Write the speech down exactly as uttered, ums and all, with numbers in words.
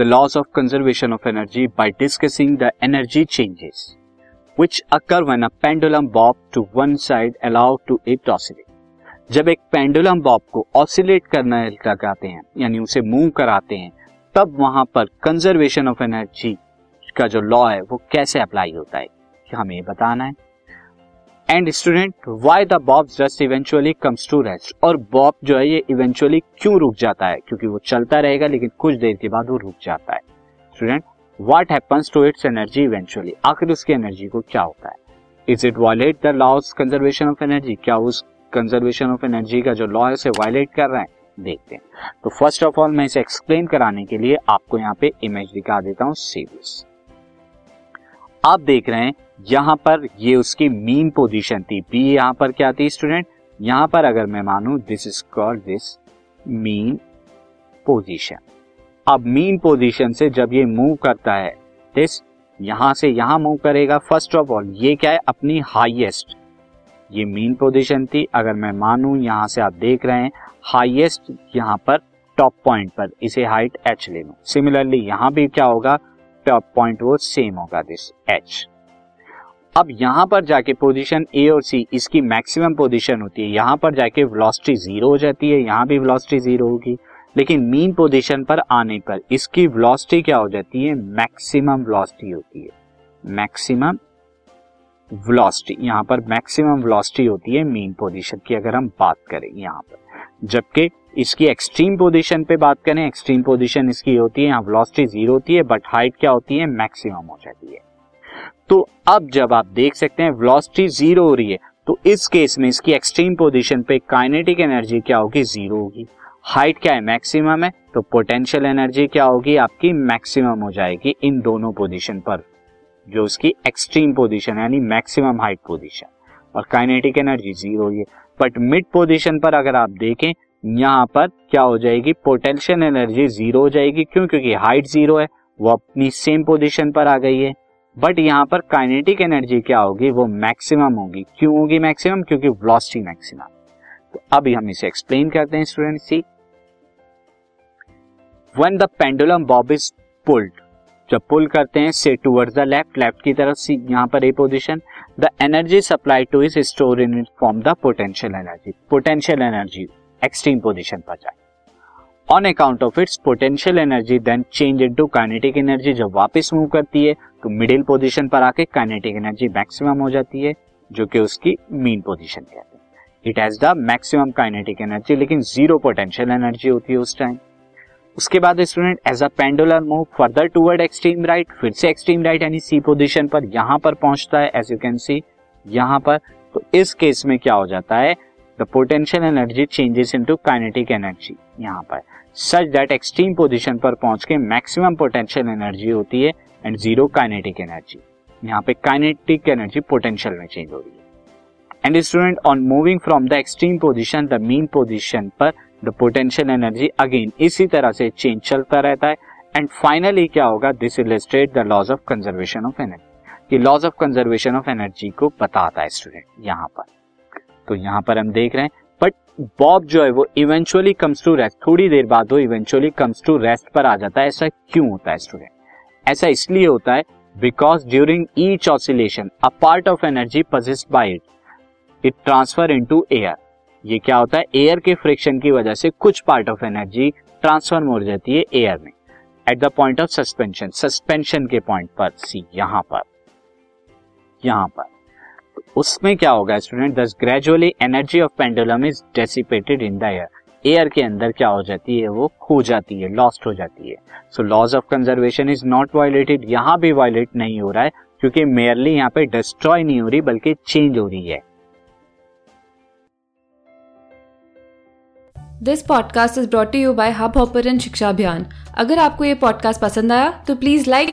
the laws of conservation of energy by discussing the energy changes which occur when a pendulum bob to one side allowed to it oscillate. जब एक pendulum bob को oscillate करना लगाते हैं यानी उसे move कराते हैं तब वहां पर conservation of energy का जो law है वो कैसे apply होता है हमें बताना है. And student why the bob just eventually comes to rest, और बॉब जो है ये इवेंचुअली क्यों रुक जाता है क्योंकि वो चलता रहेगा लेकिन कुछ देर के बाद वो रुक जाता है. Student what happens to its energy eventually, आखिर उसकी एनर्जी को क्या होता है. Is it violate the law of conservation of energy, क्या उस कंजर्वेशन ऑफ एनर्जी का जो लॉ है उसे वायलेट कर रहा है, देखते हैं. तो फर्स्ट ऑफ ऑल मैं इसे एक्सप्लेन कराने के लिए आपको यहाँ पे इमेज दिखा देता हूँ सीरीज. आप देख रहे हैं यहाँ पर ये उसकी मीन पोजीशन थी, बी यहाँ पर क्या थी स्टूडेंट, यहाँ पर अगर मैं मानू this is called this mean position. अब मीन पोजीशन से जब ये मूव करता है दिस यहाँ से यहाँ मूव करेगा, फर्स्ट ऑफ ऑल ये क्या है अपनी हाईएस्ट, ये मीन पोजीशन थी अगर मैं मानू यहाँ से आप देख रहे हैं हाईएस्ट यहाँ पर टॉप पॉइंट पर, इसे हाइट एच ले लूं. सिमिलरली यहाँ भी क्या होगा टॉप पॉइंट वो सेम होगा दिस एच. अब यहाँ पर जाके पोजीशन ए और सी इसकी मैक्सिमम पोजीशन होती है, यहाँ पर जाके वेलोसिटी जीरो हो जाती है, यहाँ भी वेलोसिटी जीरो होगी लेकिन मीन पोजीशन पर आने पर इसकी वेलोसिटी क्या हो जाती है मैक्सिमम वेलोसिटी होती है, मैक्सिमम वेलोसिटी यहाँ पर मैक्सिमम वेलोसिटी होती है मीन पोजीशन की अगर हम बात करें यहाँ पर. जबकि इसकी एक्सट्रीम पोजीशन पे बात करें एक्सट्रीम पोजीशन इसकी होती है यहाँ वेलोसिटी जीरो होती है बट हाइट क्या होती है मैक्सिमम हो जाती है. तो अब जब आप देख सकते हैं वेलोसिटी जीरो हो रही है तो इस केस में इसकी एक्सट्रीम पोजीशन पे काइनेटिक एनर्जी क्या होगी जीरो होगी, हाइट क्या है मैक्सिमम है तो पोटेंशियल एनर्जी क्या होगी आपकी मैक्सिमम हो जाएगी इन दोनों पोजीशन पर, जो उसकी एक्सट्रीम पोजीशन यानी मैक्सिमम हाइट पोजीशन और काइनेटिक एनर्जी जीरो हो रही है. बट मिड पोजीशन पर अगर आप देखें यहाँ पर क्या हो जाएगी पोटेंशियल एनर्जी जीरो हो जाएगी, क्यों क्योंकि हाइट जीरो है वो अपनी सेम पोजीशन पर आ गई है बट यहाँ पर काइनेटिक एनर्जी क्या होगी वो मैक्सिमम होगी, क्यों होगी मैक्सिमम क्योंकि वेलोसिटी मैक्सिमम. तो अभी हम इसे एक्सप्लेन करते हैं student. See when the pendulum bob is pulled, जब पुल करते हैं से टुवर्ड्स द लेफ्ट लेफ्ट की तरफ सी यहाँ पर A position, the energy supply to is store in it from the potential energy, potential energy extreme position पर जाए on account of its potential energy then change into kinetic energy. जब वापस move करती है तो middle position पर आके kinetic energy maximum हो जाती है जो कि उसकी मीन पोजीशन कहते हैं. It has the maximum kinetic energy लेकिन जीरो पोटेंशियल एनर्जी होती है उस टाइम. उसके बाद student as a pendulum move further toward extreme right, फिर से एक्सट्रीम राइट यानी सी पोजीशन पर यहाँ पर पहुंचता है एज यू कैन सी यहाँ पर. तो इस केस में क्या हो जाता है the potential energy changes into kinetic energy यहाँ पर सच दैट एक्सट्रीम पोजीशन पर पहुंच के मैक्सिमम पोटेंशियल एनर्जी होती है एंड जीरो काइनेटिक एनर्जी, यहाँ पे काइनेटिक एनर्जी पोटेंशियल में चेंज हो रही है. And student on moving from the extreme position the mean position पर द पोटेंशियल एनर्जी अगेन इसी तरह से चेंज चलता रहता है. एंड फाइनली क्या होगा this illustrate the laws of conservation of energy, ये laws of conservation of energy को बताता है स्टूडेंट यहाँ पर. तो यहाँ पर हम देख रहे हैं बट बॉब जो है वो इवेंचुअली कम्स टू रेस्ट, थोड़ी देर बाद वो इवेंचुअली कम्स टू रेस्ट पर आ जाता है. ऐसा क्यों होता है स्टूडेंट, ऐसा इसलिए होता है because during each oscillation a part of energy possessed by it it transfer into air. ये क्या होता है एयर के फ्रिक्शन की वजह से कुछ पार्ट ऑफ एनर्जी ट्रांसफर हो जाती है एयर में at the point of suspension, suspension के पॉइंट पर सी यहाँ पर यहाँ पर उसमें क्या होगा स्टूडेंट दस gradually energy of pendulum is dissipated in the air, air के अंदर क्या हो जाती है वो खो जाती है लॉस्ट हो जाती है. So laws of conservation is not violated, यहाँ भी वायलेट नहीं हो रहा है क्योंकि मेयरली यहाँ पे डिस्ट्रॉय नहीं हो रही बल्कि चेंज हो रही है. This podcast is brought to you by Hubhopper and Shiksha Abhiyan. अगर आपको ये पॉडकास्ट पसंद आया तो प्लीज लाइक